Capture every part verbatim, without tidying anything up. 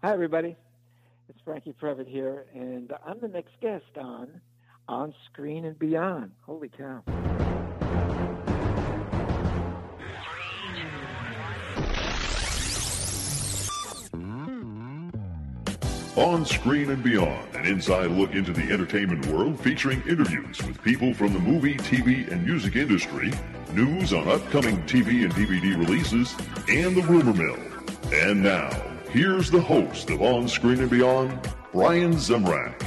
Hi, everybody. It's Frankie Previte here, and I'm the next guest on On Screen and Beyond. Holy cow. On Screen and Beyond, an inside look into the entertainment world featuring interviews with people from the movie, T V, and music industry, news on upcoming T V and D V D releases, and the rumor mill. And now, here's the host of On Screen and Beyond, Brian Zemrak.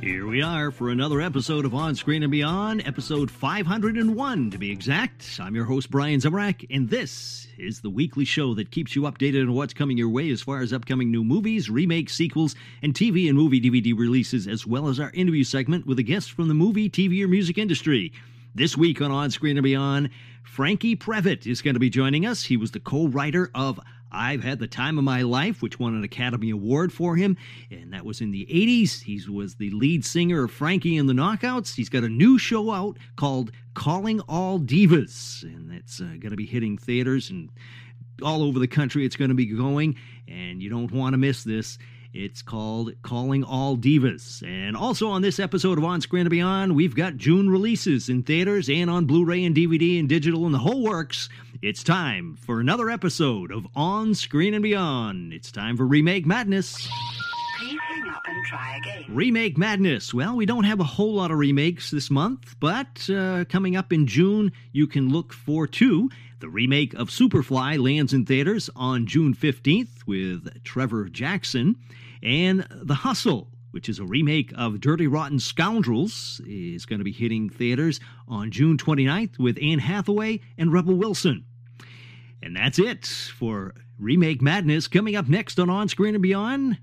Here we are for another episode of On Screen and Beyond, episode five oh one to be exact. I'm your host, Brian Zemrak, and this is the weekly show that keeps you updated on what's coming your way as far as upcoming new movies, remakes, sequels, and T V and movie D V D releases, as well as our interview segment with a guest from the movie, T V, or music industry. This week on On Screen and Beyond, Frankie Previte is going to be joining us. He was the co-writer of I've Had the Time of My Life, which won an Academy Award for him, and that was in the eighties. He was the lead singer of Frankie and the Knockouts. He's got a new show out called Calling All Divas, and it's uh, going to be hitting theaters and all over the country. It's going to be going, and you don't want to miss this. It's called Calling All Divas. And also on this episode of On Screen and Beyond, we've got June releases in theaters and on Blu-ray and D V D and digital and the whole works. It's time for another episode of On Screen and Beyond. It's time for Remake Madness. Please hang up and try again. Remake Madness. Well, we don't have a whole lot of remakes this month, but uh, coming up in June, you can look for two. The remake of Superfly lands in theaters on June fifteenth with Trevor Jackson, and The Hustle, which is a remake of Dirty Rotten Scoundrels, is going to be hitting theaters on June twenty-ninth with Anne Hathaway and Rebel Wilson. And that's it for Remake Madness. Coming up next on On Screen and Beyond,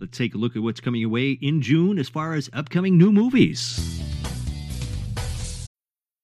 let's take a look at what's coming your way in June as far as upcoming new movies.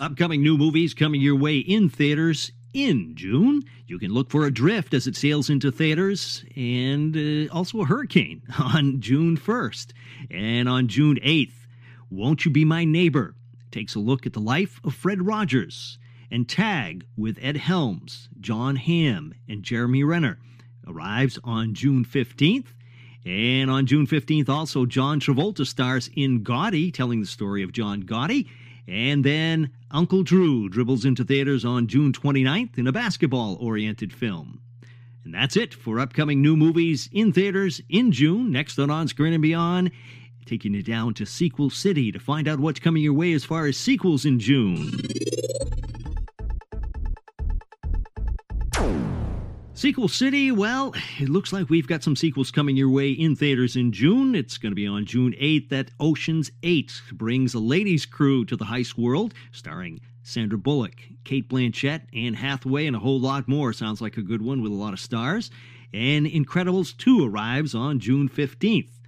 Upcoming new movies coming your way in theaters in June. You can look for Adrift as it sails into theaters, and uh, also a Hurricane on June first. And on June eighth, Won't You Be My Neighbor? Takes a look at the life of Fred Rogers. And Tag with Ed Helms, John Hamm, and Jeremy Renner arrives on June fifteenth. And on June fifteenth, also, John Travolta stars in Gotti, telling the story of John Gotti. And then Uncle Drew dribbles into theaters on June twenty-ninth in a basketball-oriented film. And that's it for upcoming new movies in theaters in June. Next on On Screen and Beyond, taking you down to Sequel City to find out what's coming your way as far as sequels in June. Sequel City, well, it looks like we've got some sequels coming your way in theaters in June. It's going to be on June eighth that Ocean's eight brings a ladies' crew to the heist world, starring Sandra Bullock, Kate Blanchett, Anne Hathaway, and a whole lot more. Sounds like a good one with a lot of stars. And Incredibles two arrives on June fifteenth.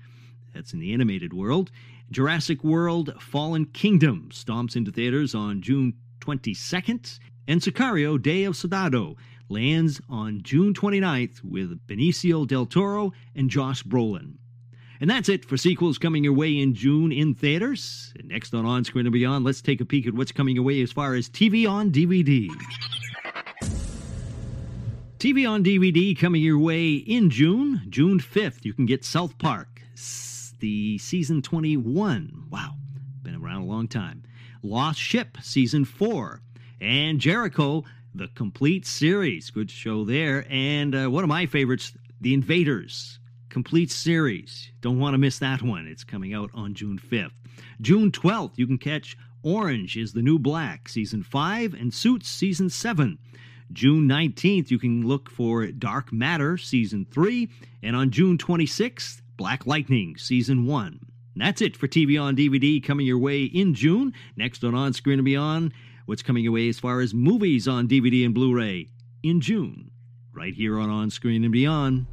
That's in the animated world. Jurassic World Fallen Kingdom stomps into theaters on June twenty-second. And Sicario Day of Soldado lands on June twenty-ninth with Benicio Del Toro and Josh Brolin. And that's it for sequels coming your way in June in theaters. And next on On Screen and Beyond, let's take a peek at what's coming your way as far as T V on D V D. T V on D V D coming your way in June. June fifth, you can get South Park, the Season twenty-one. Wow, been around a long time. Lost Ship, Season four. And Jericho, the complete series. Good show there. And uh, one of my favorites, The Invaders, complete series. Don't want to miss that one. It's coming out on June fifth. June twelfth, you can catch Orange is the New Black, Season five, and Suits, Season seven. June nineteenth, you can look for Dark Matter, Season three. And on June twenty-sixth, Black Lightning, Season one. And that's it for T V on D V D coming your way in June. Next on On Screen and Beyond, what's coming your way as far as movies on D V D and Blu-ray in June, right here on On Screen and Beyond.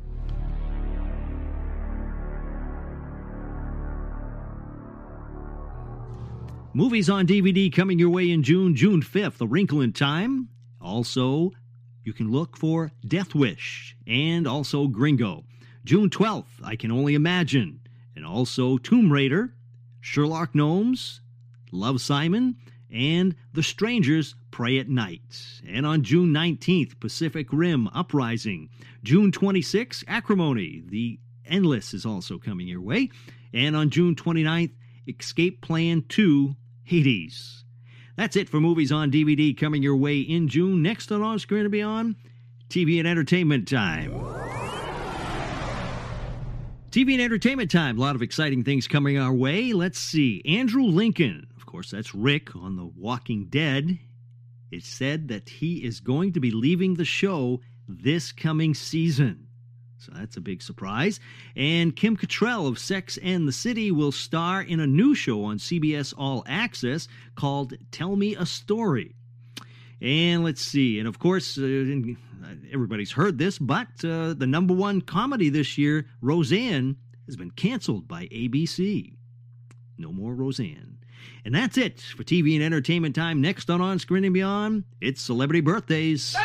Movies on D V D coming your way in June, June fifth, A Wrinkle in Time. Also, you can look for Death Wish and also Gringo. June twelfth, I Can Only Imagine, and also Tomb Raider, Sherlock Gnomes, Love, Simon, and The Strangers Pray at Night. And on June nineteenth, Pacific Rim Uprising. June twenty-sixth, Acrimony, The Endless is also coming your way. And on June twenty-ninth, Escape Plan two, Hades. That's it for movies on D V D coming your way in June. Next on On Screen and Beyond, T V and Entertainment Time. T V and Entertainment Time. A lot of exciting things coming our way. Let's see. Andrew Lincoln, of course, that's Rick on The Walking Dead. It's said that he is going to be leaving the show this coming season. So that's a big surprise. And Kim Cattrall of Sex and the City will star in a new show on C B S All Access called Tell Me a Story. And let's see. And, of course, uh, everybody's heard this, but uh, the number one comedy this year, Roseanne, has been canceled by A B C. No more Roseanne. And that's it for T V and Entertainment Time. Next on On Screen and Beyond, it's Celebrity Birthdays.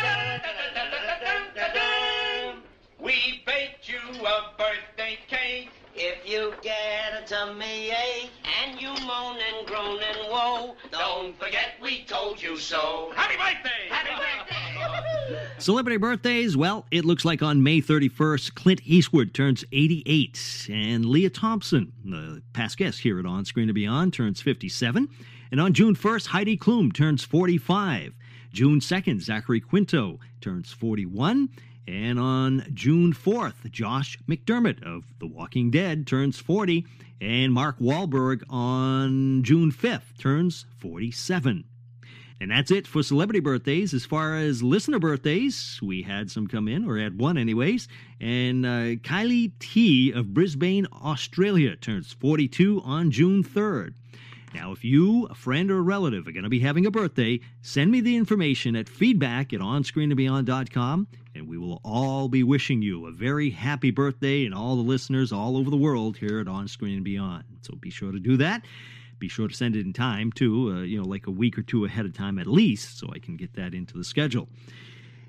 Don't forget we told you so. Happy birthday! Happy birthday! Celebrity birthdays, well, it looks like on May thirty-first, Clint Eastwood turns eighty-eight. And Leah Thompson, the past guest here at On Screen and Beyond, turns fifty-seven. And on June first, Heidi Klum turns forty-five. June second, Zachary Quinto turns forty-one. And on June fourth, Josh McDermott of The Walking Dead turns forty, and Mark Wahlberg on June fifth turns forty-seven. And that's it for celebrity birthdays. As far as listener birthdays, we had some come in, or had one anyways, and uh, Kylie T. of Brisbane, Australia turns forty-two on June third. Now, if you, a friend or a relative, are going to be having a birthday, send me the information at feedback at onscreenandbeyond dot com, and we will all be wishing you a very happy birthday and all the listeners all over the world here at On Screen and Beyond. So be sure to do that. Be sure to send it in time, too, uh, you know, like a week or two ahead of time at least, so I can get that into the schedule.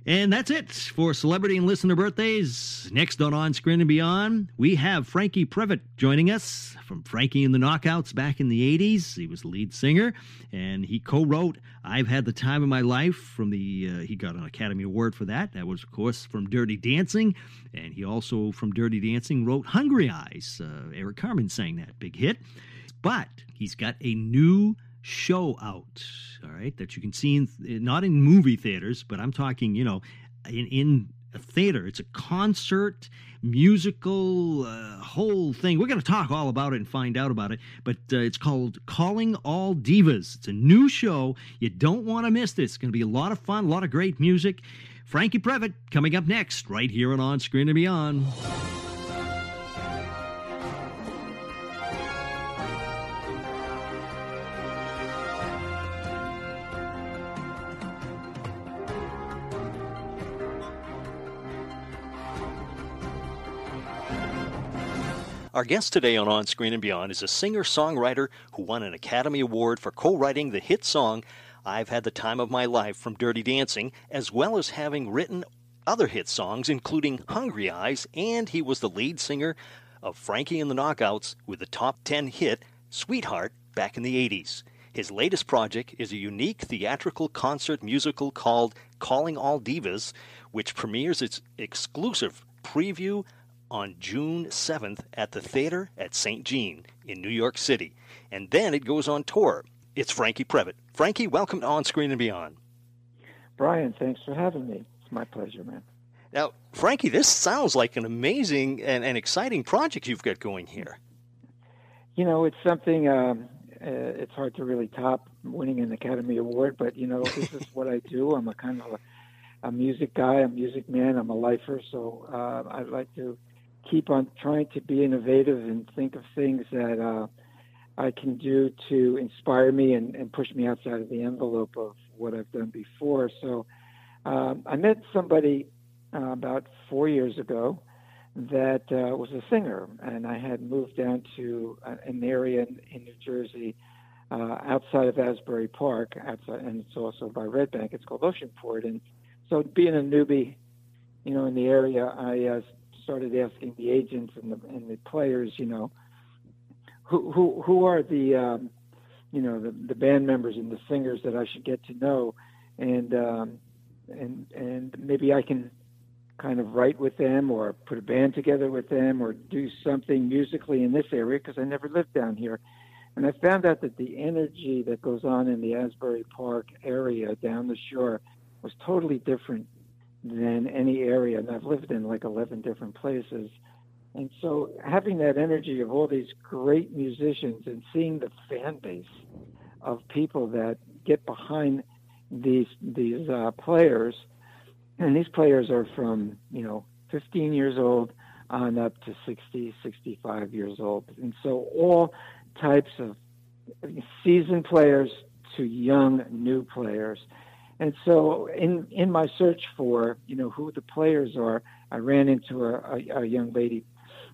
And that's it for celebrity and listener birthdays. Next on On Screen and Beyond, we have Frankie Previte joining us from Frankie and the Knockouts back in the eighties. He was the lead singer, and he co-wrote I've Had the Time of My Life from the, uh, he got an Academy Award for that. That was, of course, from Dirty Dancing. And he also, from Dirty Dancing, wrote Hungry Eyes. Uh, Eric Carmen sang that big hit. But he's got a new show out, all right, that you can see in, not in movie theaters, but I'm talking, you know, in, in a theater. It's a concert, musical, uh, whole thing. We're going to talk all about it and find out about it, but uh, it's called Calling All Divas. It's a new show. You don't want to miss this. It's going to be a lot of fun, a lot of great music. Frankie Previte coming up next, right here on On Screen and Beyond. Our guest today on On Screen and Beyond is a singer-songwriter who won an Academy Award for co-writing the hit song I've Had the Time of My Life from Dirty Dancing, as well as having written other hit songs, including Hungry Eyes, and he was the lead singer of Frankie and the Knockouts with the top ten hit Sweetheart back in the eighties. His latest project is a unique theatrical concert musical called Calling All Divas, which premieres its exclusive preview on June seventh at the Theater at Saint Jean in New York City. And then it goes on tour. It's Frankie Previte. Frankie, welcome to On Screen and Beyond. Brian, thanks for having me. It's my pleasure, man. Now, Frankie, this sounds like an amazing and, and exciting project you've got going here. You know, it's something, um, uh, it's hard to really top winning an Academy Award, but, you know, this is what I do. I'm a kind of a, a music guy, a music man, I'm a lifer, so uh, I'd like to keep on trying to be innovative and think of things that uh, I can do to inspire me and, and push me outside of the envelope of what I've done before. So Um, I met somebody uh, about four years ago that uh, was a singer, and I had moved down to uh, an area in, in New Jersey uh, outside of Asbury Park, outside, and it's also by Red Bank. It's called Oceanport. And so being a newbie, you know, in the area, I uh, started asking the agents and the, and the players, you know, who who, who are the, um, you know, the, the band members and the singers that I should get to know, and um, and and maybe I can kind of write with them or put a band together with them or do something musically in this area, because I never lived down here. And I found out that the energy that goes on in the Asbury Park area down the shore was totally different than any area. And I've lived in like eleven different places. And so having that energy of all these great musicians and seeing the fan base of people that get behind these, these uh, players. And these players are from, you know, fifteen years old on up to sixty, sixty-five years old. And so all types of seasoned players to young, new players. And so in, in my search for, you know, who the players are, I ran into a, a, a young lady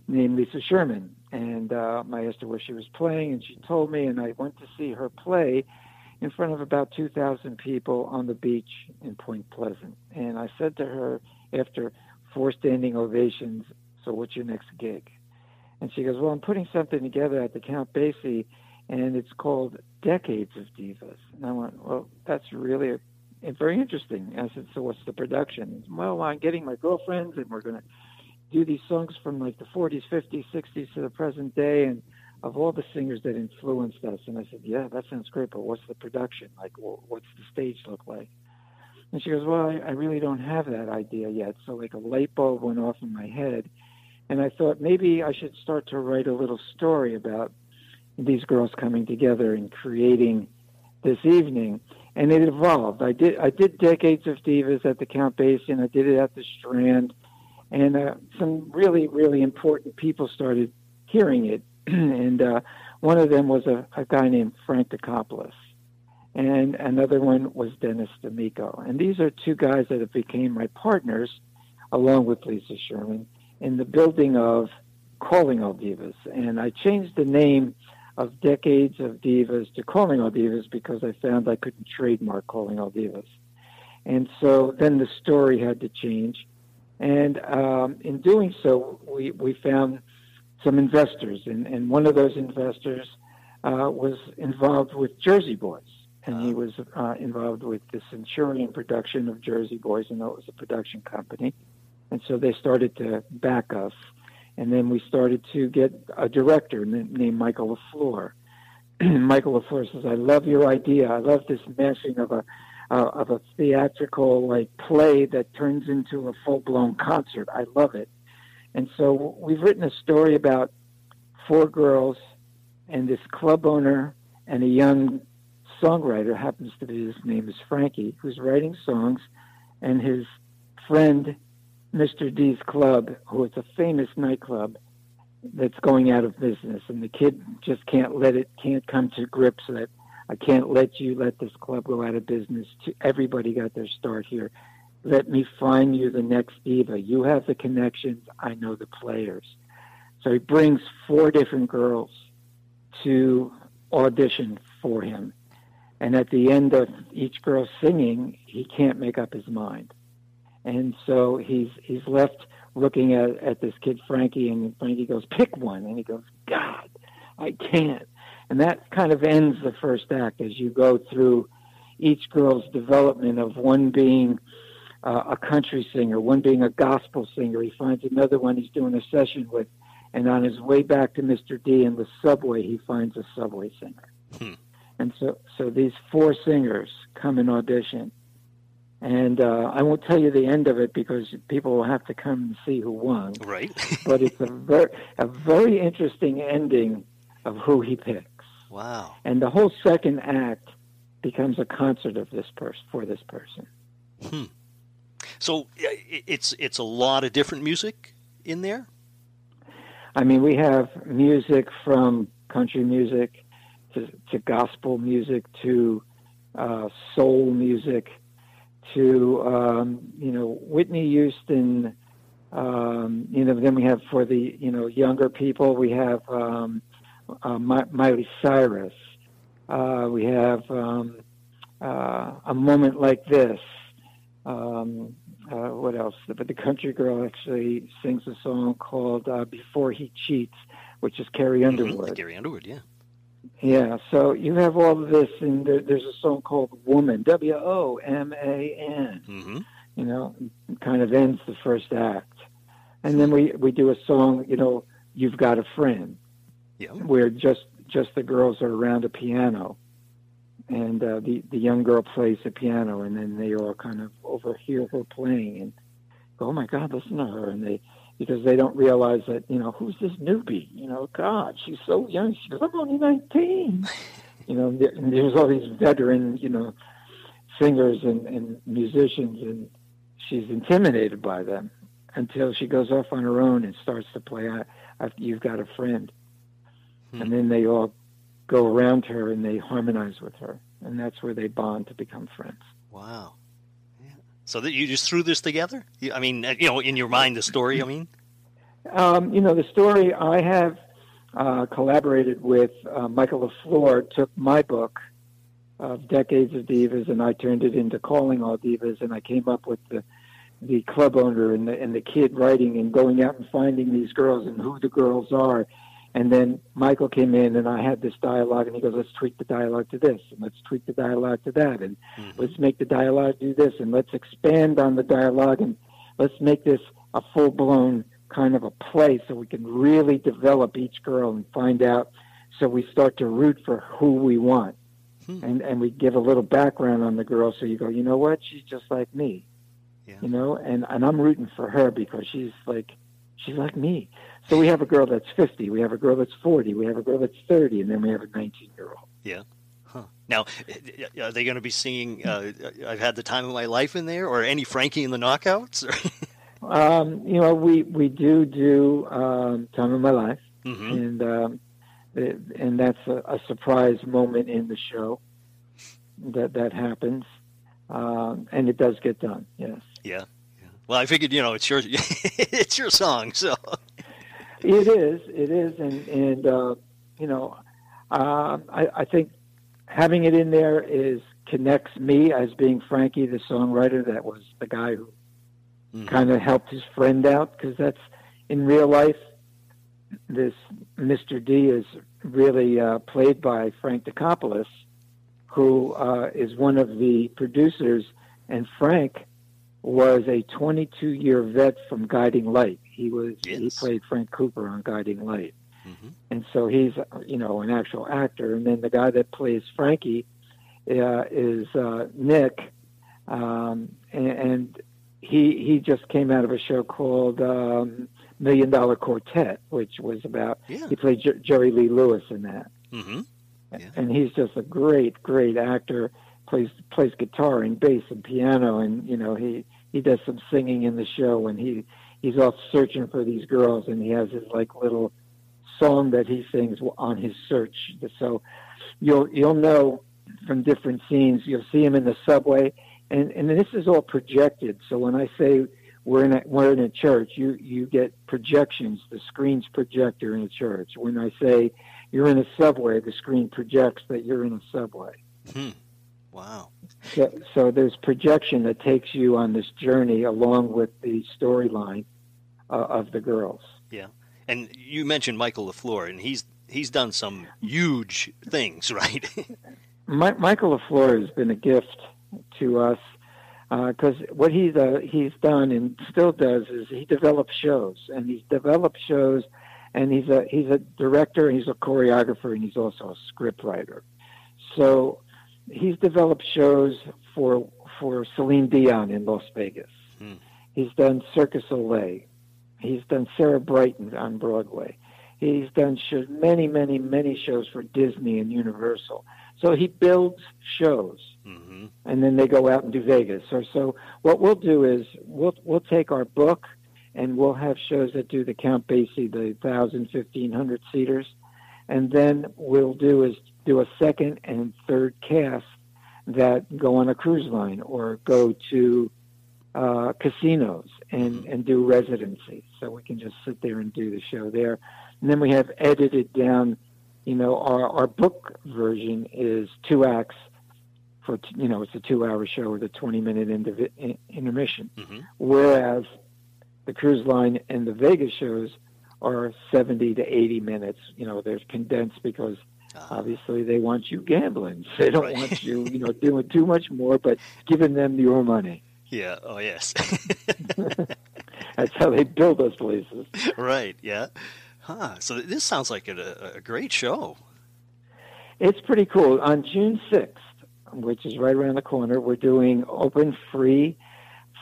named Lisa Sherman. And uh, I asked her where she was playing, and she told me, and I went to see her play in front of about two thousand people on the beach in Point Pleasant. And I said to her after four standing ovations, so what's your next gig? And she goes, well, I'm putting something together at the Count Basie, and it's called Decades of Divas. And I went, well, that's really a, a very interesting. And I said, so what's the production? And, well, I'm getting my girlfriends, and we're going to do these songs from like the forties, fifties, sixties to the present day, and of all the singers that influenced us. And I said, yeah, that sounds great, but what's the production? Like, what's the stage look like? And she goes, well, I, I really don't have that idea yet. So like a light bulb went off in my head. And I thought maybe I should start to write a little story about these girls coming together and creating this evening. And it evolved. I did I did Decades of Divas at the Count Basie, and I did it at the Strand. And uh, some really, really important people started hearing it. And uh, one of them was a, a guy named Frank DeCopolis, and another one was Dennis D'Amico. And these are two guys that have became my partners, along with Lisa Sherman, in the building of Calling All Divas. And I changed the name of Decades of Divas to Calling All Divas because I found I couldn't trademark Calling All Divas. And so then the story had to change. And um, in doing so, we, we found some investors, and, and one of those investors uh, was involved with Jersey Boys, and he was uh, involved with the Centurion production of Jersey Boys, and that was a production company, and so they started to back us, and then we started to get a director named Michael LaFleur. Michael LaFleur says, I love your idea. I love this meshing of a uh, of a theatrical like play that turns into a full-blown concert. I love it. And so we've written a story about four girls and this club owner and a young songwriter, happens to be, his name is Frankie, who's writing songs, and his friend, Mister D's Club, who is a famous nightclub that's going out of business. And the kid just can't let it, can't come to grips that I can't let you let this club go out of business. Everybody got their start here. Let me find you the next diva. You have the connections. I know the players. So he brings four different girls to audition for him. And at the end of each girl singing, he can't make up his mind. And so he's he's left looking at, at this kid, Frankie, and Frankie goes, pick one. And he goes, God, I can't. And that kind of ends the first act as you go through each girl's development of one being Uh, a country singer, one being a gospel singer. He finds another one he's doing a session with, and on his way back to Mister D in the subway, he finds a subway singer. Hmm. And so, so these four singers come and audition. And uh, I won't tell you the end of it because people will have to come and see who won. Right. But it's a very, a very interesting ending of who he picks. Wow. And the whole second act becomes a concert of this person, for this person. Hmm. So it's it's a lot of different music in there? I mean, we have music from country music to, to gospel music to uh, soul music to, um, you know, Whitney Houston. Um, you know, then we have, for the, you know, younger people, we have um, uh, My- Miley Cyrus. Uh, we have um, uh, A Moment Like This. Um, uh, what else? But the country girl actually sings a song called uh, Before He Cheats, which is Carrie Underwood. Mm-hmm. Carrie Underwood, yeah. Yeah, so you have all of this, and there, there's a song called Woman, W O M A N, mm-hmm. you know, kind of ends the first act. And then we, we do a song, you know, You've Got a Friend, yeah. where just just the girls are around a piano, and uh, the, the young girl plays the piano, and then they all kind of overhear her playing and go, oh, my God, listen to her, and they... because they don't realize that, you know, who's this newbie? You know, God, she's so young. She goes, I'm only nineteen. You know, there, there's all these veteran, you know, singers and, and musicians, and she's intimidated by them until she goes off on her own and starts to play I, I, You've Got a Friend. Hmm. And then they all go around her and they harmonize with her. And that's where they bond to become friends. Wow. So that you just threw this together? I mean, you know, in your mind, the story, I mean? Um, you know, the story, I have uh, collaborated with uh, Michael LaFleur, took my book, uh, Decades of Divas, and I turned it into Calling All Divas, and I came up with the the club owner and the, and the kid writing and going out and finding these girls and who the girls are. And then Michael came in, and I had this dialogue, and he goes, let's tweak the dialogue to this, and let's tweak the dialogue to that, and mm-hmm. let's make the dialogue do this, and let's expand on the dialogue, and let's make this a full-blown kind of a play so we can really develop each girl and find out, so we start to root for who we want. Hmm. And, and we give a little background on the girl, so you go, you know what, she's just like me, yeah. you know, and, and I'm rooting for her because she's like, she's like me. So we have a girl that's fifty, we have a girl that's forty, we have a girl that's thirty, and then we have a nineteen-year-old. Yeah. Huh. Now, are they going to be singing uh, I've Had the Time of My Life in there, or any Frankie and the Knockouts? um, you know, we, we do do um, Time of My Life, mm-hmm. and um, and that's a, a surprise moment in the show that that happens, um, and it does get done, yes. Yeah. yeah. Well, I figured, you know, it's your, it's your song, so... It is, it is, and, and uh, you know, uh, I, I think having it in there is connects me as being Frankie, the songwriter that was the guy who mm-hmm. kind of helped his friend out, because that's, in real life, this Mister D is really uh, played by Frank DeCopolis, who uh, is one of the producers, and Frank was a twenty-two-year vet from Guiding Light. He was. Yes. He played Frank Cooper on Guiding Light, mm-hmm. and so he's, you know, an actual actor. And then the guy that plays Frankie uh, is uh, Nick, um, and, and he he just came out of a show called um, Million Dollar Quartet, which was about yeah. he played Jer- Jerry Lee Lewis in that, mm-hmm. yeah. and he's just a great, great actor. Plays plays guitar and bass and piano, and you know he he does some singing in the show, and he. He's off searching for these girls, and he has his like little song that he sings on his search. So you'll you'll know from different scenes. You'll see him in the subway, and, and this is all projected. So when I say we're in a, we're in a church, you you get projections. The screens project you're in a church. When I say you're in a subway, the screen projects that you're in a subway. Hmm. Wow. So, so there's projection that takes you on this journey along with the storyline uh, of the girls. Yeah. And you mentioned Michael LaFleur, and he's he's done some huge things, right? My, Michael LaFleur has been a gift to us because uh, what he's, uh, he's done and still does is he develops shows, and he's developed shows, and he's a, he's a director, he's a choreographer, and he's also a script writer. So... he's developed shows for for Celine Dion in Las Vegas. Hmm. He's done Cirque du Soleil. He's done Sarah Brightman on Broadway. He's done shows, many, many, many shows for Disney and Universal. So he builds shows, mm-hmm. and then they go out and do Vegas. Or so what we'll do is we'll we'll take our book, and we'll have shows that do the Count Basie, the one thousand, fifteen hundred seaters, and then we'll do is do a second and third cast that go on a cruise line or go to uh, casinos and, and do residency. So we can just sit there and do the show there. And then we have edited down, you know, our, our book version is two acts for, you know, it's a two-hour show with a twenty-minute indiv- intermission. Mm-hmm. Whereas the cruise line and the Vegas shows are seventy to eighty minutes. You know, they're condensed because uh, obviously they want you gambling. They don't right. want you, you know, doing too much more, but giving them your money. Yeah. Oh, yes. That's how they build those places. Right. Yeah. Huh. So this sounds like a, a great show. It's pretty cool. On June sixth, which is right around the corner, we're doing open free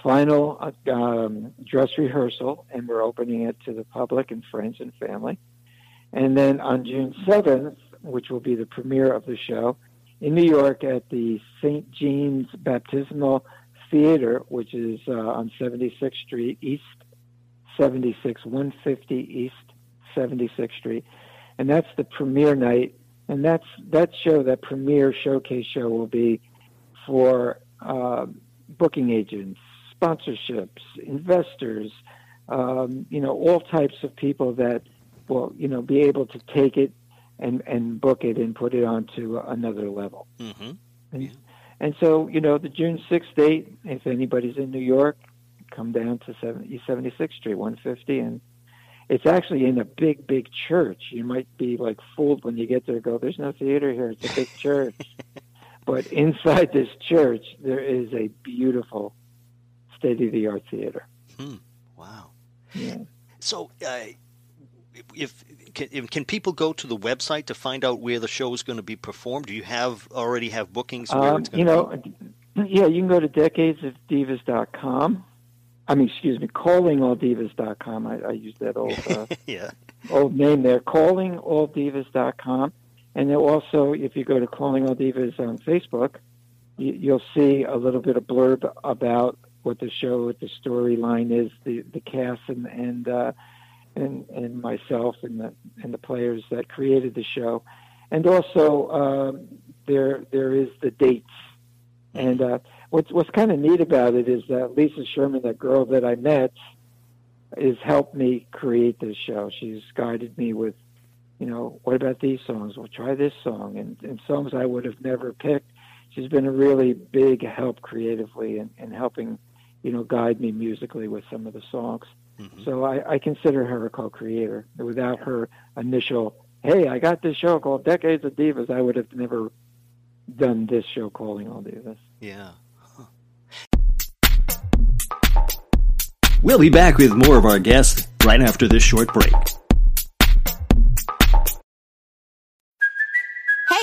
final um, dress rehearsal, and we're opening it to the public and friends and family. And then on June seventh, which will be the premiere of the show, in New York at the Saint Jean's Baptismal Theater, which is uh, on seventy-sixth Street, East seventy-six, one fifty East seventy-sixth Street. And that's the premiere night. And that's that show, that premiere showcase show, will be for uh, booking agents, sponsorships, investors, um, you know, all types of people that will, you know, be able to take it and, and book it and put it onto another level. Mm-hmm. And, yeah. and so, you know, the June sixth date, if anybody's in New York, come down to seventy-sixth Street, one fifty, and it's actually in a big, big church. You might be, like, fooled when you get there and go, there's no theater here, it's a big church. But inside this church, there is a beautiful state-of-the-art theater. Hmm. Wow. Yeah. So uh, if can, if can people go to the website to find out where the show is going to be performed? Do you have already have bookings where um, it's going you know, to be? Yeah, you can go to decades of divas dot com. I mean, excuse me, calling all divas dot com. I, I use that old uh, yeah. old name there, calling all divas dot com. And then also, if you go to Calling All Divas on Facebook, you, you'll see a little bit of blurb about what the show, what the storyline is, the, the cast and and, uh, and and myself and the and the players that created the show, and also um, there there is the dates. And uh, what's what's kind of neat about it is that Lisa Sherman, that girl that I met, has helped me create this show. She's guided me with, you know, what about these songs? Well, try this song, and, and songs I would have never picked. She's been a really big help creatively and, and helping, you know, guide me musically with some of the songs. Mm-hmm. So I, I consider her a co-creator. Without her initial, hey, I got this show called Decades of Divas, I would have never done this show, Calling All Divas. Yeah. Huh. We'll be back with more of our guests right after this short break.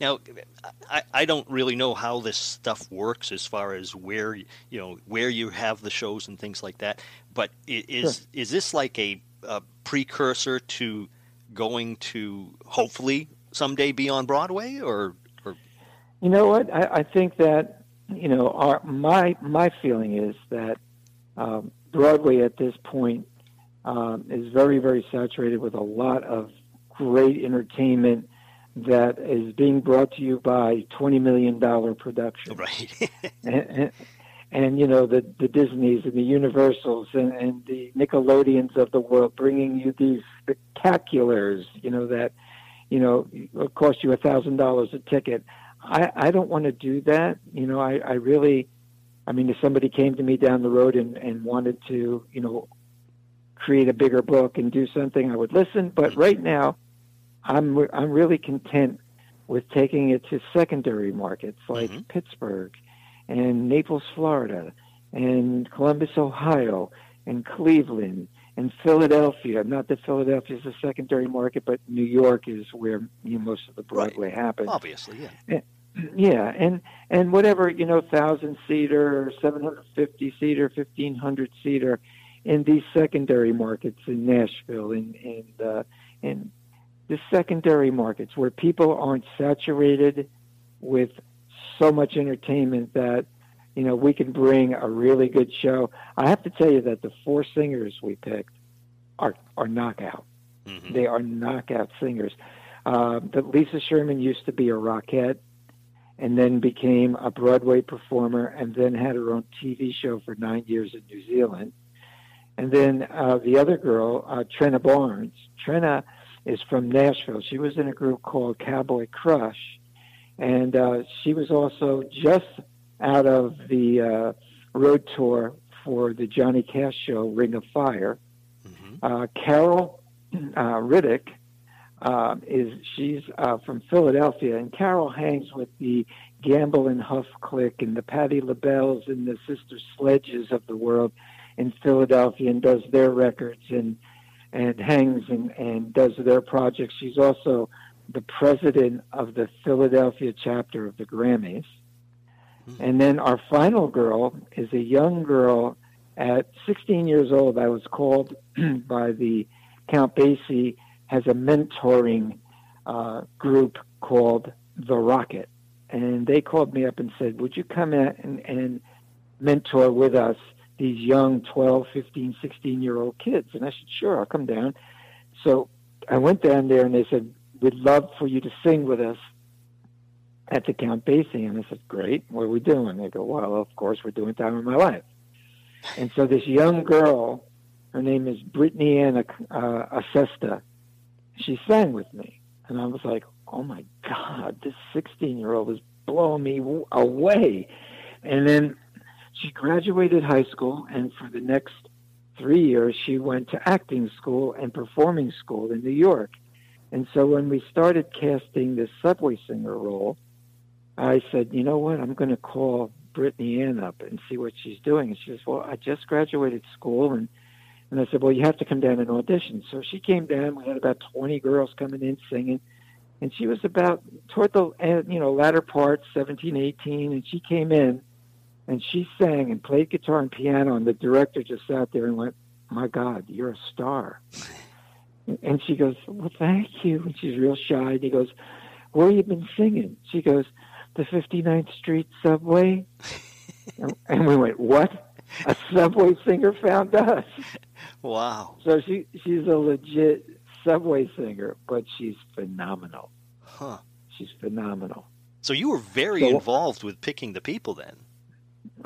Now, I, I don't really know how this stuff works as far as where, you know, where you have the shows and things like that. But is sure. is this like a, a precursor to going to hopefully someday be on Broadway, or, or? You know what? I, I think that, you know, our, my my feeling is that um, Broadway at this point um, is very, very saturated with a lot of great entertainment that is being brought to you by twenty million dollars production. Right. and, and, and, you know, the, the Disneys and the Universals and, and the Nickelodeons of the world bringing you these spectaculars, you know, that, you know, cost you one thousand dollars a ticket. I, I don't want to do that. You know, I, I really, I mean, if somebody came to me down the road and, and wanted to, you know, create a bigger book and do something, I would listen. But right now, I'm re- I'm really content with taking it to secondary markets like mm-hmm. Pittsburgh and Naples, Florida, and Columbus, Ohio, and Cleveland, and Philadelphia. Not that Philadelphia is a secondary market, but New York is where you know, most of the Broadway right. happens. Obviously, yeah. And, yeah, and and whatever, you know, one thousand seater, seven hundred fifty seater, fifteen hundred seater in these secondary markets in Nashville and in, in, uh, in the secondary markets where people aren't saturated with so much entertainment that, you know, we can bring a really good show. I have to tell you that the four singers we picked are, are knockout. Mm-hmm. They are knockout singers. Uh, but Lisa Sherman used to be a Rockette, and then became a Broadway performer, and then had her own T V show for nine years in New Zealand. And then uh, the other girl, uh, Trenna Barnes. Trenna is from Nashville. She was in a group called Cowboy Crush, and uh, she was also just out of the uh, road tour for the Johnny Cash show, Ring of Fire. Mm-hmm. Uh, Carol uh, Riddick, Um, is she's uh, from Philadelphia, and Carol hangs with the Gamble and Huff clique and the Patti LaBelles and the Sister Sledges of the world in Philadelphia, and does their records and and hangs and, and does their projects. She's also the president of the Philadelphia chapter of the Grammys. Mm-hmm. And then our final girl is a young girl at sixteen years old. I was called by the Count Basie. Has a mentoring uh, group called The Rocket. And they called me up and said, would you come in and, and mentor with us these young twelve, fifteen, sixteen-year-old kids? And I said, sure, I'll come down. So I went down there, and they said, we'd love for you to sing with us at the Count Basie. And I said, great, what are we doing? They go, well, of course, we're doing Time of My Life. And so this young girl, her name is Brittany Ann uh, Acesta, she sang with me, and I was like, oh, my God, this sixteen-year-old is blowing me away. And then she graduated high school, and for the next three years, she went to acting school and performing school in New York. And so when we started casting this Subway Singer role, I said, you know what, I'm going to call Brittany Ann up and see what she's doing. And she says, well, I just graduated school, and And I said, well, you have to come down and audition. So she came down. We had about twenty girls coming in singing. And she was about toward the you know latter part, seventeen, eighteen. And she came in, and she sang and played guitar and piano. And the director just sat there and went, my God, you're a star. And she goes, well, thank you. And she's real shy. And he goes, where have you been singing? She goes, the fifty-ninth Street Subway. And we went, what? A Subway Singer found us. Wow. So she she's a legit Subway Singer, but she's phenomenal. Huh. She's phenomenal. So you were very so, involved with picking the people then.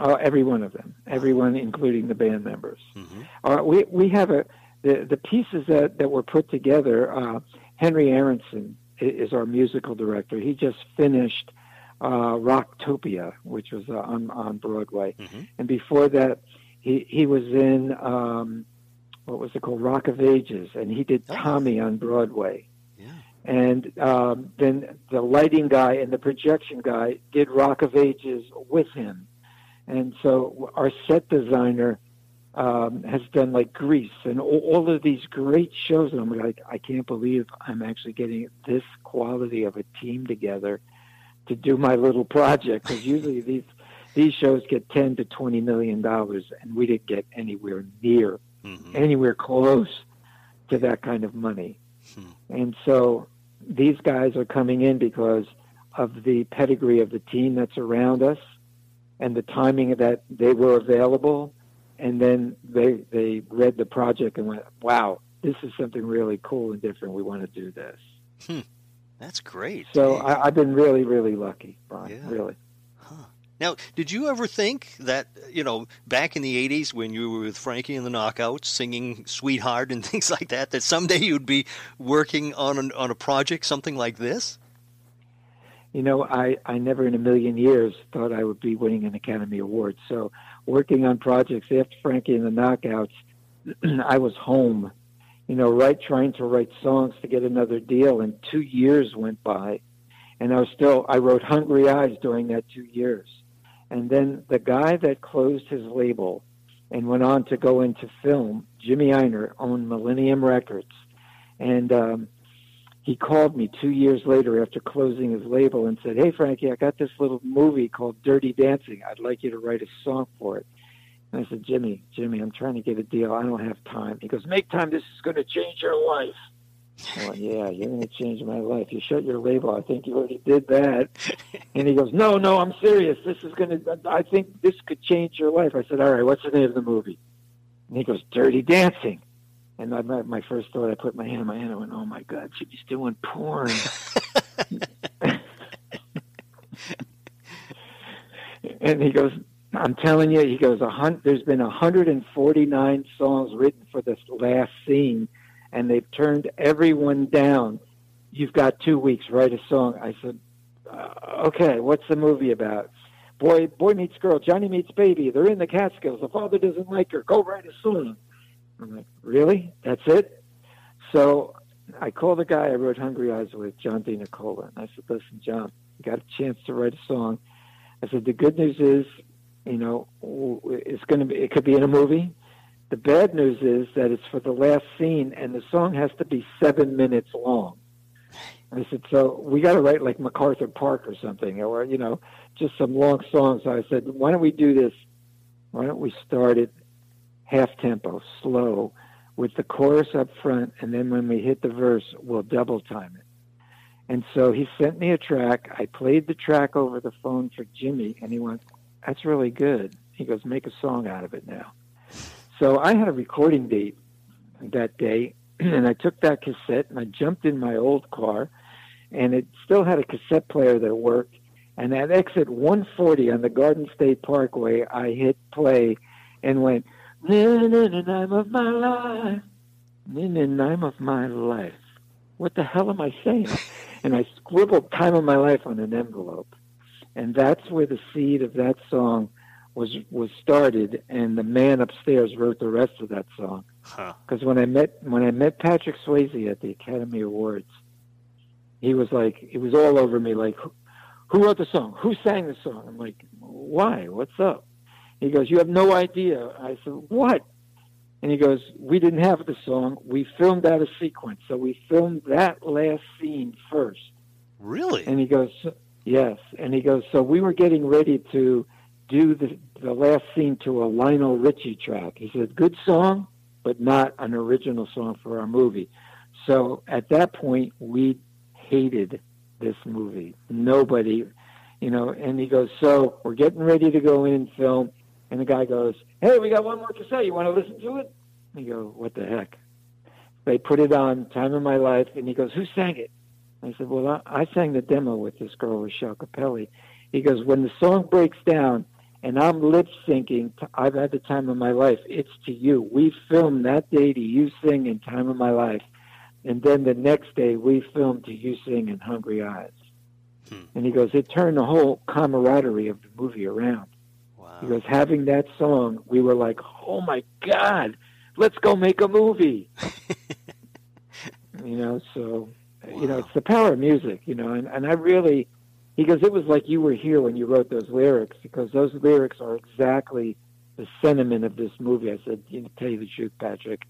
Oh, every one of them. Everyone, including the band members. Mm-hmm. Uh, we we have a the, the pieces that, that were put together. Uh, Henry Aronson is our musical director. He just finished Uh, Rocktopia, which was uh, on, on Broadway. Mm-hmm. And before that, he, he was in, um, what was it called, Rock of Ages, and he did oh. Tommy on Broadway. Yeah. And um, then the lighting guy and the projection guy did Rock of Ages with him. And so our set designer um, has done, like, Grease and all, all of these great shows. And I'm like, I can't believe I'm actually getting this quality of a team together to do my little project, because usually these these shows get ten to twenty million dollars, and we didn't get anywhere near, mm-hmm. anywhere close to that kind of money. Mm-hmm. And so these guys are coming in because of the pedigree of the team that's around us, and the timing that they were available, and then they they read the project and went, "Wow, this is something really cool and different. We want to do this." Hmm. That's great. So I, I've been really, really lucky, Brian, yeah. really. Huh. Now, did you ever think that, you know, back in the eighties when you were with Frankie and the Knockouts singing Sweetheart and things like that, that someday you'd be working on an, on a project, something like this? You know, I, I never in a million years thought I would be winning an Academy Award. So working on projects after Frankie and the Knockouts, I was home. You know, right, trying to write songs to get another deal, and two years went by, and I was still, I wrote Hungry Eyes during that two years, and then the guy that closed his label and went on to go into film. Jimmy Einer owned Millennium Records. And um, he called me two years later after closing his label and said, "Hey, Frankie, I got this little movie called Dirty Dancing. I'd like you to write a song for it." And I said, Jimmy, Jimmy, I'm trying to get a deal. I don't have time. He goes, "Make time. This is going to change your life." I went, "Yeah, you're going to change my life. You shut your label. I think you already did that." And he goes, no, no, I'm serious. This is going to, I think this could change your life. I said, "All right, what's the name of the movie?" And he goes, "Dirty Dancing." And my, my first thought, I put my hand on my hand. I went, "Oh, my God, she's doing porn." And he goes, "I'm telling you," he goes, "there's been one hundred forty-nine songs written for this last scene, and they've turned everyone down. You've got two weeks. Write a song." I said, uh, "Okay, what's the movie about?" Boy, boy meets girl. Johnny meets baby. They're in the Catskills. The father doesn't like her. Go write a song. I'm like, "Really? That's it?" So I called the guy I wrote Hungry Eyes with, John DeNicola, and I said, "Listen, John, you got a chance to write a song." I said, "The good news is, you know, it's going to be, it could be in a movie. The bad news is that it's for the last scene, and the song has to be seven minutes long." I said, "So we got to write like MacArthur Park or something, or, you know, just some long songs." So I said, "Why don't we do this? Why don't we start it half-tempo, slow, with the chorus up front, and then when we hit the verse, we'll double-time it." And so he sent me a track. I played the track over the phone for Jimmy, and he went, "That's really good." He goes, "Make a song out of it now." So I had a recording date that day, and I took that cassette, and I jumped in my old car, and it still had a cassette player that worked. And at exit one forty on the Garden State Parkway, I hit play and went, "Nine of my life, nine of my life. What the hell am I saying?" And I scribbled "Time of My Life" on an envelope. And that's where the seed of that song was was started, and the man upstairs wrote the rest of that song. Because huh. when I met when I met Patrick Swayze at the Academy Awards, he was like, it was all over me, like, who, who wrote the song? Who sang the song? I'm like, "Why? What's up?" He goes, "You have no idea." I said, "What?" And he goes, "We didn't have the song. We filmed out a sequence, so we filmed that last scene first." Really? And he goes, "Yes." And he goes, "So we were getting ready to do the, the last scene to a Lionel Richie track." He said, "Good song, but not an original song for our movie." So at that point, we hated this movie. Nobody, you know, and he goes, "So we're getting ready to go in and film." And the guy goes, "Hey, we got one more cassette. You want to listen to it?" And you go, "What the heck?" They put it on, "Time of My Life." And he goes, "Who sang it?" I said, "Well, I, I sang the demo with this girl, Rochelle Capelli." He goes, "When the song breaks down and I'm lip-syncing, I've had the time of my life, it's to you. We filmed that day to you sing in Time of My Life. And then the next day we filmed to you sing in Hungry Eyes." Hmm. And he goes, it turned the whole camaraderie of the movie around. Wow. He goes, having that song, we were like, "Oh, my God, let's go make a movie." You know, so... Wow. You know, it's the power of music, you know, and, and I really, he goes, "It was like you were here when you wrote those lyrics, because those lyrics are exactly the sentiment of this movie." I said, "You know, tell you the truth, Patrick,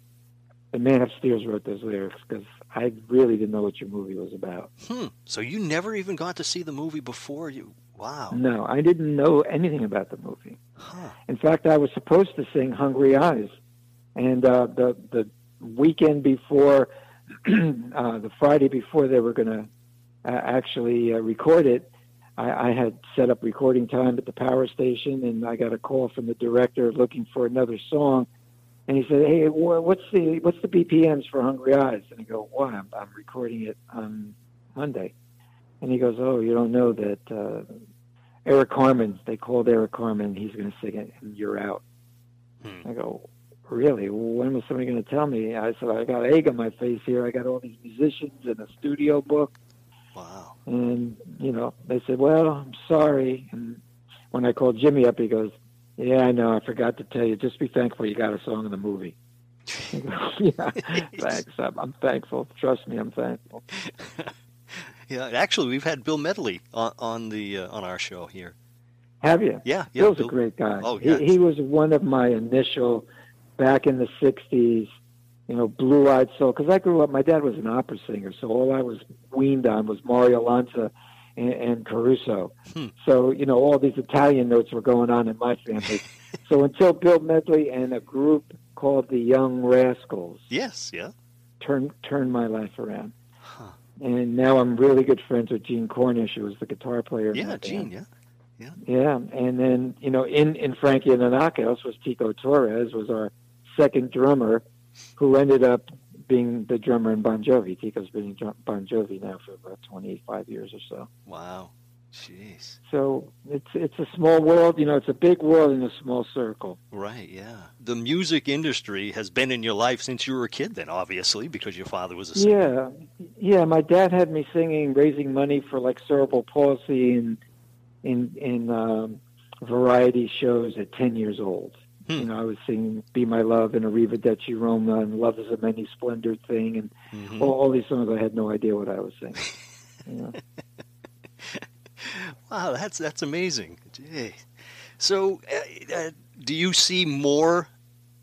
the man upstairs wrote those lyrics, because I really didn't know what your movie was about." Hmm. So you never even got to see the movie before you, wow. No, I didn't know anything about the movie. Huh. In fact, I was supposed to sing Hungry Eyes, and uh, the the weekend before... uh, the Friday before they were going to uh, actually uh, record it, I, I had set up recording time at the power station, and I got a call from the director looking for another song, and he said, "Hey, what's the what's the B P Ms for Hungry Eyes?" And I go, "Why? I'm, I'm recording it on Monday." And he goes, "Oh, you don't know that uh, Eric Harmon, they called Eric Harmon, he's going to sing it, and you're out." Hmm. I go, "Really? When was somebody going to tell me?" I said, "I got egg on my face here. I got all these musicians and a studio book." Wow. And, you know, they said, "Well, I'm sorry." And when I called Jimmy up, he goes, "Yeah, I know. I forgot to tell you. Just be thankful you got a song in the movie." Yeah, thanks. I'm, I'm thankful. Trust me, I'm thankful. Yeah, actually, we've had Bill Medley on, on the uh, on our show here. Have you? Yeah. yeah Bill's Bill. a great guy. Oh, yeah. He, he was one of my initial, back in the sixties, you know, blue-eyed soul. Because I grew up, my dad was an opera singer, so all I was weaned on was Mario Lanza and, and Caruso. Hmm. So, you know, all these Italian notes were going on in my family. So until Bill Medley and a group called the Young Rascals. Yes, yeah. Turn, turn my life around. Huh. And now I'm really good friends with Gene Cornish, who was the guitar player. Yeah, Gene, band. yeah. Yeah. yeah, and then, you know, in, in Frankie and the Knockouts was Tico Torres, was our second drummer, who ended up being the drummer in Bon Jovi. Tico's been in Bon Jovi now for about twenty-five years or so. Wow. Jeez. So it's it's a small world, you know, it's a big world in a small circle. Right, yeah. The music industry has been in your life since you were a kid then, obviously, because your father was a singer. Yeah, yeah. My dad had me singing, raising money for, like, cerebral palsy and in in um, variety shows at ten years old. Hmm. You know, I was singing Be My Love and Arrivederci Roma and Love is a Many Splendor Thing and mm-hmm. all, all these songs. I had no idea what I was singing. You know? Wow, that's that's amazing. Gee. So uh, uh, do you see more?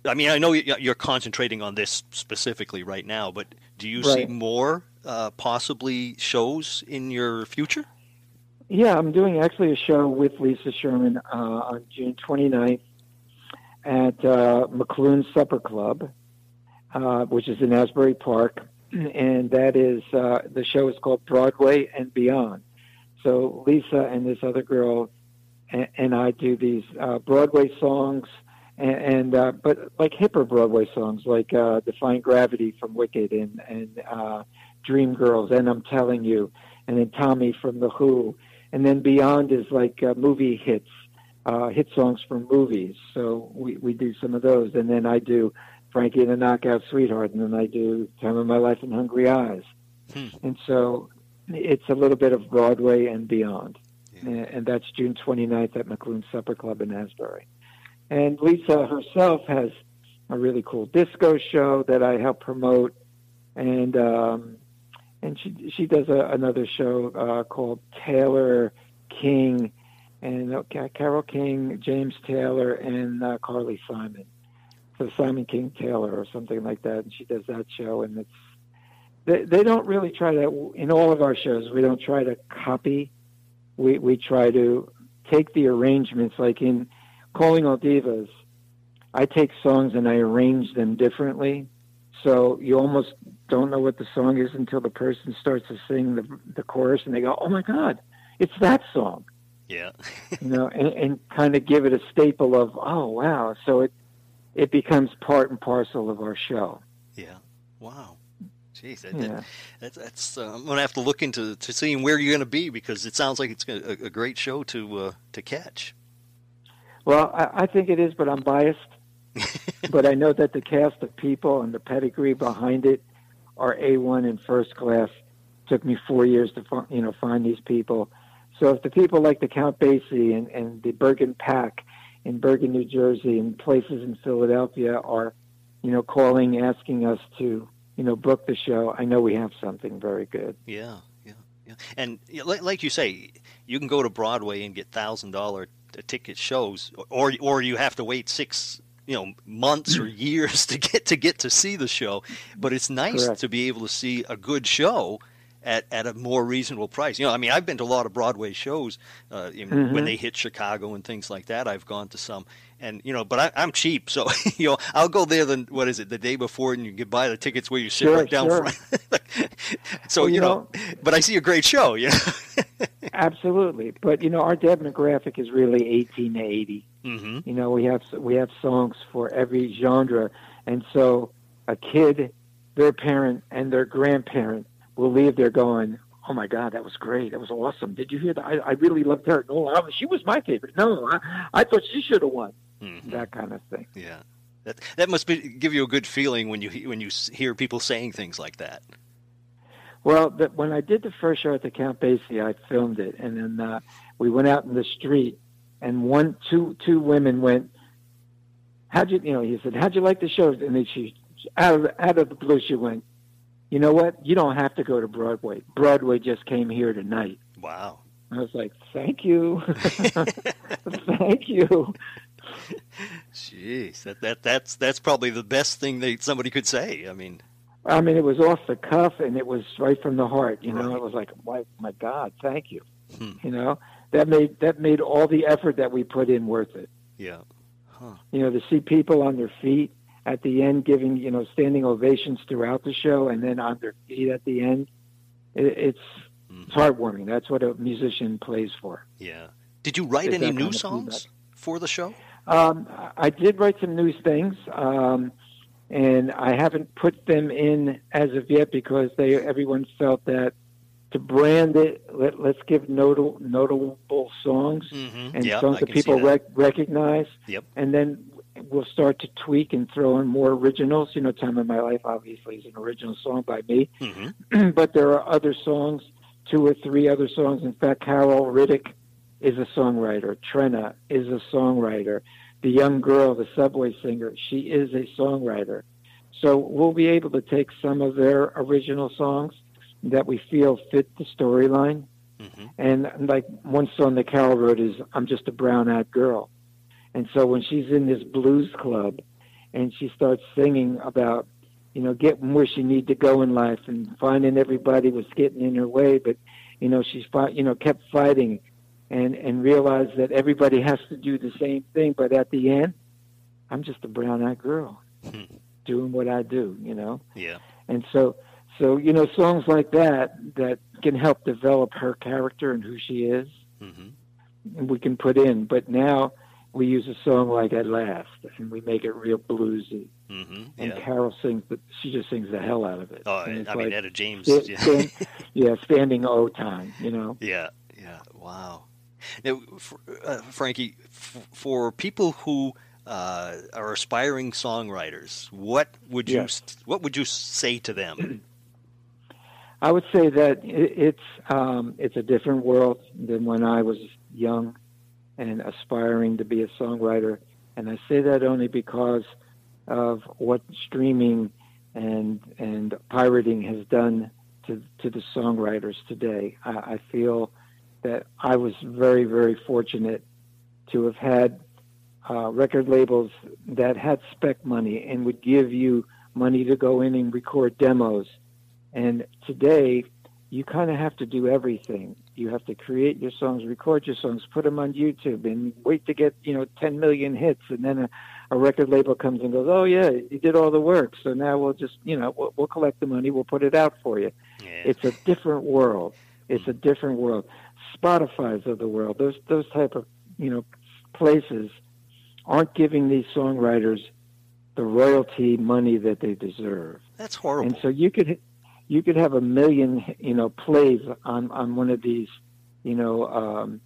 I mean, I know you're concentrating on this specifically right now, but do you right. see more uh, possibly shows in your future? Yeah, I'm doing actually a show with Lisa Sherman uh, on June twenty-ninth at uh, McClune's Supper Club, uh, which is in Asbury Park. And that is, uh, the show is called Broadway and Beyond. So Lisa and this other girl and, and I do these uh, Broadway songs, and, and uh, but like hipper Broadway songs, like uh, Defying Gravity from Wicked and, and uh, Dream Girls and I'm Telling You, and then Tommy from The Who. And then Beyond is like uh, movie hits, uh, hit songs from movies. So we, we do some of those. And then I do Frankie and the Knockout Sweetheart. And then I do Time of My Life and Hungry Eyes. Hmm. And so it's a little bit of Broadway and Beyond. Yeah. And, and that's June twenty-ninth at McClune's Supper Club in Asbury. And Lisa herself has a really cool disco show that I help promote. And, um, And she she does a, another show uh, called Taylor King, and uh, Carol King, James Taylor, and uh, Carly Simon. So Simon King Taylor or something like that. And she does that show. And it's they, they don't really try to, in all of our shows, we don't try to copy. We, we try to take the arrangements, like in Calling All Divas, I take songs and I arrange them differently. So you almost don't know what the song is until the person starts to sing the the chorus, and they go, "Oh my God, it's that song!" Yeah, you know, and, and kind of give it a staple of, "Oh wow!" So it it becomes part and parcel of our show. Yeah, wow, jeez, that, yeah. that, that's that's. Uh, I'm gonna have to look into to seeing where you're gonna be, because it sounds like it's a, a great show to uh, to catch. Well, I, I think it is, but I'm biased. But I know that the cast of people and the pedigree behind it are A one and first class. It took me four years to find, you know, find these people. So if the people like the Count Basie and, and the Bergen Pack in Bergen, New Jersey, and places in Philadelphia are, you know, calling, asking us to, you know, book the show, I know we have something very good. Yeah, yeah, yeah. And like you say, you can go to Broadway and get one thousand dollars ticket shows, or or you have to wait six you know, months or years to get to get to see the show, but it's nice Correct. to be able to see a good show at, at a more reasonable price. You know, I mean, I've been to a lot of Broadway shows uh, in, mm-hmm. when they hit Chicago and things like that. I've gone to some, and you know, but I, I'm cheap, so you know, I'll go there. Then what is it? The day before, and you can buy the tickets where you sit sure, right down sure. front. So well, you, you know, know, but I see a great show. You know? Absolutely, but you know, our demographic is really eighteen to eighty. Mm-hmm. You know, we have we have songs for every genre, and so a kid, their parent, and their grandparent will leave there going, "Oh my God, that was great! That was awesome! Did you hear that? I, I really loved her. No, I, she was my favorite. No, I, I thought she should have won." Mm-hmm. That kind of thing. Yeah, that that must be, give you a good feeling when you when you hear people saying things like that. Well, the, when I did the first show at the Count Basie, I filmed it, and then uh, we went out in the street. And one, two, two women went, how'd you, you know, he said, how'd you like the show? And then she, out of, out of the blue, she went, you know what? You don't have to go to Broadway. Broadway just came here tonight. Wow. I was like, thank you. Thank you. Jeez, that, that that's that's probably the best thing that somebody could say. I mean, I mean, it was off the cuff and it was right from the heart. You know, right. It was like, my, my God, thank you. Hmm. You know, that made that made all the effort that we put in worth it. Yeah. Huh. You know, to see people on their feet at the end, giving, you know, standing ovations throughout the show, and then on their feet at the end, it, it's mm-hmm. it's heartwarming. That's what a musician plays for. Yeah. Did you write any new songs for the show? Um, I did write some new things, um, and I haven't put them in as of yet because they everyone felt that to brand it, let, let's give notable, notable songs mm-hmm. and yep, songs that people rec- recognize, yep. and then we'll start to tweak and throw in more originals. You know, Time of My Life, obviously, is an original song by me, mm-hmm. but there are other songs, two or three other songs. In fact, Carol Riddick is a songwriter. Trenna is a songwriter. The young girl, the Subway singer, she is a songwriter. So we'll be able to take some of their original songs that we feel fit the storyline. Mm-hmm. And like one song that Carol wrote is I'm Just a Brown-Eyed Girl. And so when she's in this blues club and she starts singing about, you know, getting where she need to go in life and finding everybody was getting in her way, but, you know, she's, you know, kept fighting and, and realized that everybody has to do the same thing. But at the end, I'm just a brown-eyed girl mm-hmm. doing what I do, you know? Yeah. And so... So, you know, songs like that that can help develop her character and who she is, mm-hmm. we can put in. But now we use a song like At Last, and we make it real bluesy. Mm-hmm. And yeah. Carol sings, the, she just sings the hell out of it. Oh, and I like, mean, Etta James. St- yeah. Stand, yeah, standing O time, you know. Yeah, yeah, wow. Now, for, uh, Frankie, f- for people who... Uh, are aspiring songwriters, what would you yes. what would you say to them? I would say that it's um, it's a different world than when I was young and aspiring to be a songwriter. And I say that only because of what streaming and and pirating has done to to the songwriters today. I, I feel that I was very, very fortunate to have had Uh, record labels that had spec money and would give you money to go in and record demos. And today, you kind of have to do everything. You have to create your songs, record your songs, put them on YouTube, and wait to get, you know, ten million hits. And then a, a record label comes and goes, oh, yeah, you did all the work. So now we'll just, you know, we'll, we'll collect the money. We'll put it out for you. Yeah. It's a different world. It's a different world. Spotify's of the world, those those type of, you know, places aren't giving these songwriters the royalty money that they deserve. That's horrible. And so you could you could have a million, you know, plays on, on one of these, you know, um,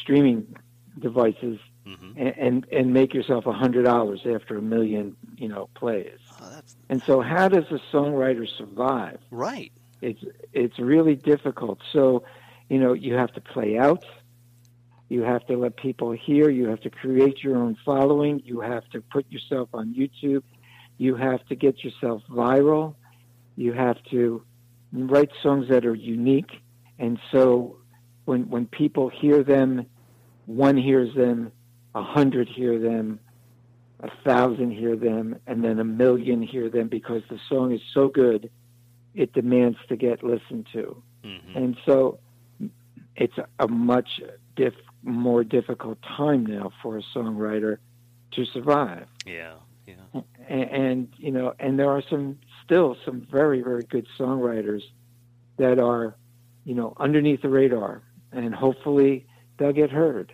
streaming devices mm-hmm. and, and, and make yourself one hundred dollars after a million, you know, plays. Oh, that's... And so how does a songwriter survive? Right. It's it's really difficult. So, you know, you have to play out. You have to let people hear. You have to create your own following. You have to put yourself on YouTube. You have to get yourself viral. You have to write songs that are unique. And so when when people hear them, one hears them, a hundred hear them, a thousand hear them, and then a million hear them because the song is so good, it demands to get listened to. Mm-hmm. And so it's a much diff more difficult time now for a songwriter to survive. Yeah, yeah. And, and, you know, and there are some, still some very, very good songwriters that are, you know, underneath the radar, and hopefully they'll get heard,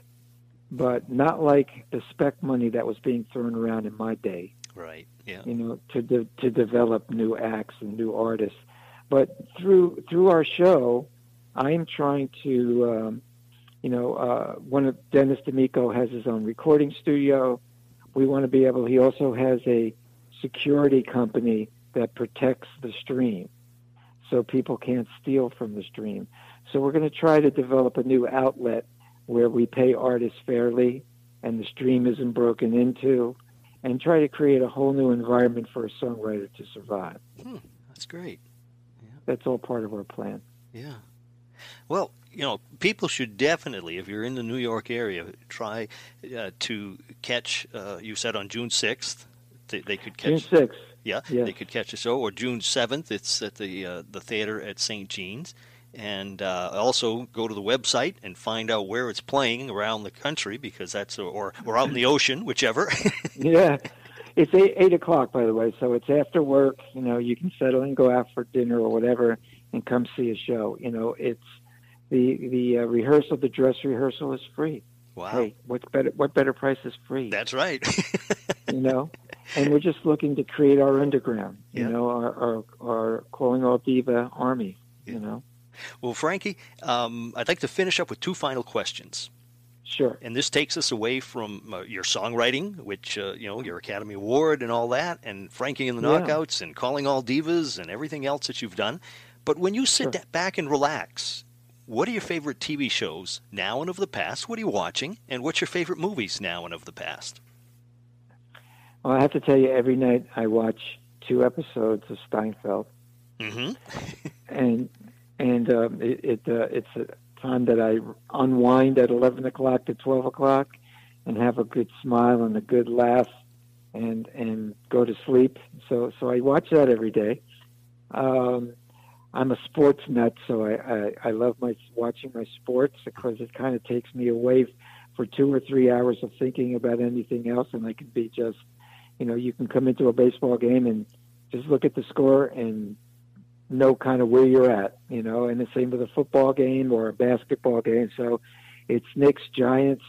but not like the spec money that was being thrown around in my day. Right, yeah. You know, to de- to develop new acts and new artists. But through through our show, I'm trying to... Um, You know, uh, one of Dennis D'Amico has his own recording studio. We want to be able, he also has a security company that protects the stream so people can't steal from the stream. So we're going to try to develop a new outlet where we pay artists fairly and the stream isn't broken into, and try to create a whole new environment for a songwriter to survive. Hmm, that's great. Yeah. That's all part of our plan. Yeah. Well, you know, people should definitely, if you're in the New York area, try uh, to catch, uh, you said on June sixth, they, they could catch. June sixth. Yeah, yes. They could catch the show. Or June seventh, it's at the uh, the theater at Saint Jean's. And uh, also go to the website and find out where it's playing around the country, because that's, or, or out in the ocean, whichever. Yeah. It's eight, eight o'clock, by the way, so it's after work. You know, you can settle and go out for dinner or whatever and come see a show. You know, it's the the uh, rehearsal, the dress rehearsal is free. Wow. Hey, what's better, what better price is free? That's right. You know, and we're just looking to create our underground, you yeah. know, our, our, our Calling All Diva army, yeah. you know. Well, Frankie, um, I'd like to finish up with two final questions. Sure. And this takes us away from uh, your songwriting, which, uh, you know, your Academy Award and all that, and Frankie and the yeah. Knockouts and Calling All Divas and everything else that you've done. But when you sit sure. back and relax, what are your favorite T V shows now and of the past? What are you watching? And what's your favorite movies now and of the past? Well, I have to tell you, every night I watch two episodes of Seinfeld. Mm-hmm. and... And um, it, it, uh, it's a time that I unwind at eleven o'clock to twelve o'clock and have a good smile and a good laugh and and go to sleep. So so I watch that every day. Um, I'm a sports nut, so I, I, I love my watching my sports because it kind of takes me away for two or three hours of thinking about anything else. And I can be just, you know, you can come into a baseball game and just look at the score and know kind of where you're at, you know, and the same with a football game or a basketball game. So it's Knicks, Giants,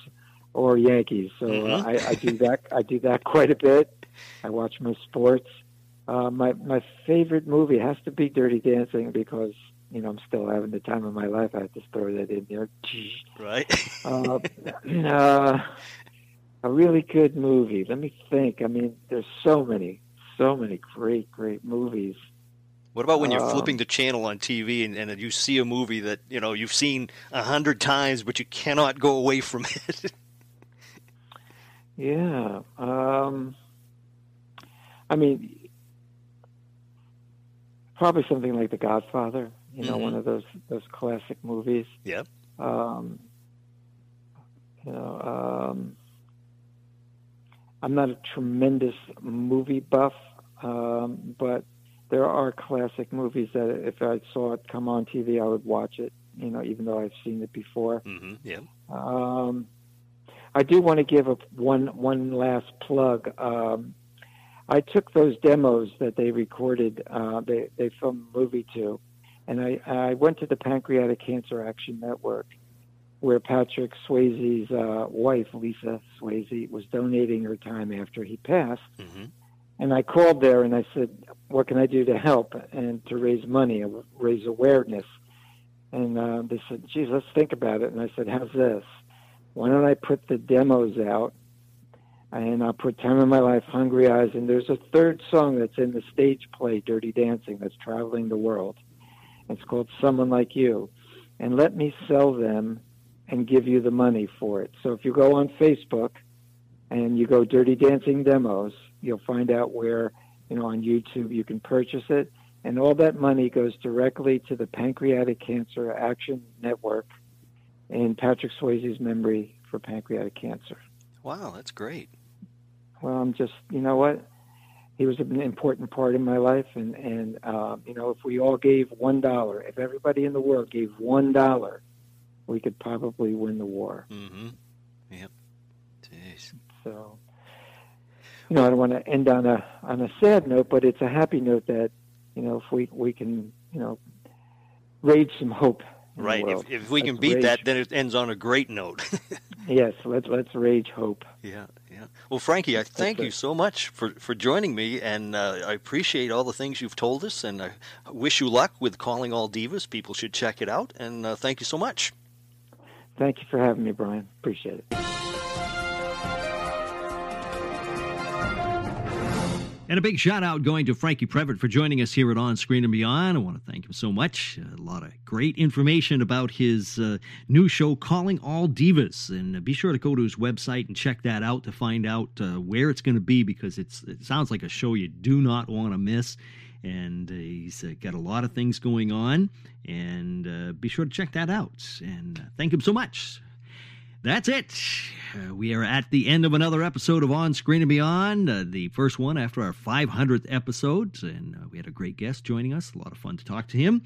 or Yankees. So mm-hmm. uh, I, I do that. I do that quite a bit. I watch my sports. Uh, my my favorite movie has to be Dirty Dancing because, you know, I'm still having the time of my life. I have to throw that in there. Right. uh, uh, a really good movie. Let me think. I mean, there's so many, so many great, great movies. What about when you're um, flipping the channel on T V and, and you see a movie that, you know, you've seen a hundred times, but you cannot go away from it? Yeah. Um, I mean, probably something like The Godfather, you know, mm-hmm. one of those, those classic movies. Yep. Um, you know, um, I'm not a tremendous movie buff, um, but there are classic movies that if I saw it come on T V, I would watch it, you know, even though I've seen it before. Mm-hmm, yeah. Um, I do want to give a, one one last plug. Um, I took those demos that they recorded, uh, they, they filmed a movie to, and I, I went to the Pancreatic Cancer Action Network where Patrick Swayze's uh, wife, Lisa Swayze, was donating her time after he passed. Mm-hmm. And I called there and I said, what can I do to help and to raise money, raise awareness? And uh, they said, geez, let's think about it. And I said, how's this? Why don't I put the demos out and I'll put Time of My Life, Hungry Eyes. And there's a third song that's in the stage play, Dirty Dancing, that's traveling the world. It's called Someone Like You. And let me sell them and give you the money for it. So if you go on Facebook and you go Dirty Dancing Demos, you'll find out where, you know, on YouTube you can purchase it. And all that money goes directly to the Pancreatic Cancer Action Network in Patrick Swayze's memory for pancreatic cancer. Wow, that's great. Well, I'm just, you know what? He was an important part in my life. And, and uh, you know, if we all gave one dollar, if everybody in the world gave one dollar, we could probably win the war. Mm-hmm. Yep. Jeez. So... You know, I don't want to end on a on a sad note, but it's a happy note that, you know, if we, we can, you know, rage some hope. Right. If, if we let's can beat rage. that, then it ends on a great note. Yes. Let's let's rage hope. Yeah. Yeah. Well, Frankie, I thank That's you it. so much for, for joining me, and uh, I appreciate all the things you've told us, and I wish you luck with Calling All Divas. People should check it out, and uh, thank you so much. Thank you for having me, Brian. Appreciate it. And a big shout-out going to Frankie Previte for joining us here at On Screen and Beyond. I want to thank him so much. A lot of great information about his uh, new show, Calling All Divas. And be sure to go to his website and check that out to find out uh, where it's going to be, because it's, it sounds like a show you do not want to miss. and he's got a lot of things going on, and uh, be sure to check that out, and thank him so much. That's it. Uh, we are at the end of another episode of On Screen and Beyond, uh, the first one after our five hundredth episode, and uh, we had a great guest joining us, a lot of fun to talk to him.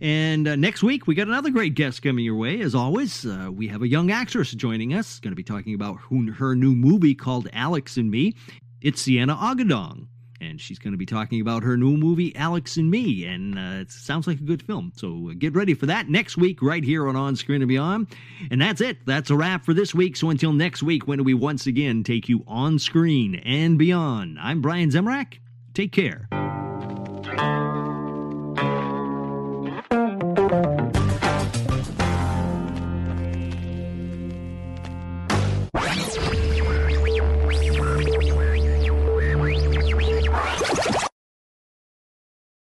And uh, next week, we got another great guest coming your way. As always, uh, we have a young actress joining us. Going to be talking about who, her new movie called Alex and Me. It's Sienna Agudong, and she's going to be talking about her new movie, Alex and Me. And uh, it sounds like a good film. So uh, get ready for that next week right here on On Screen and Beyond. And that's it. That's a wrap for this week. So until next week, when we once again take you on screen and beyond, I'm Brian Zemrak. Take care.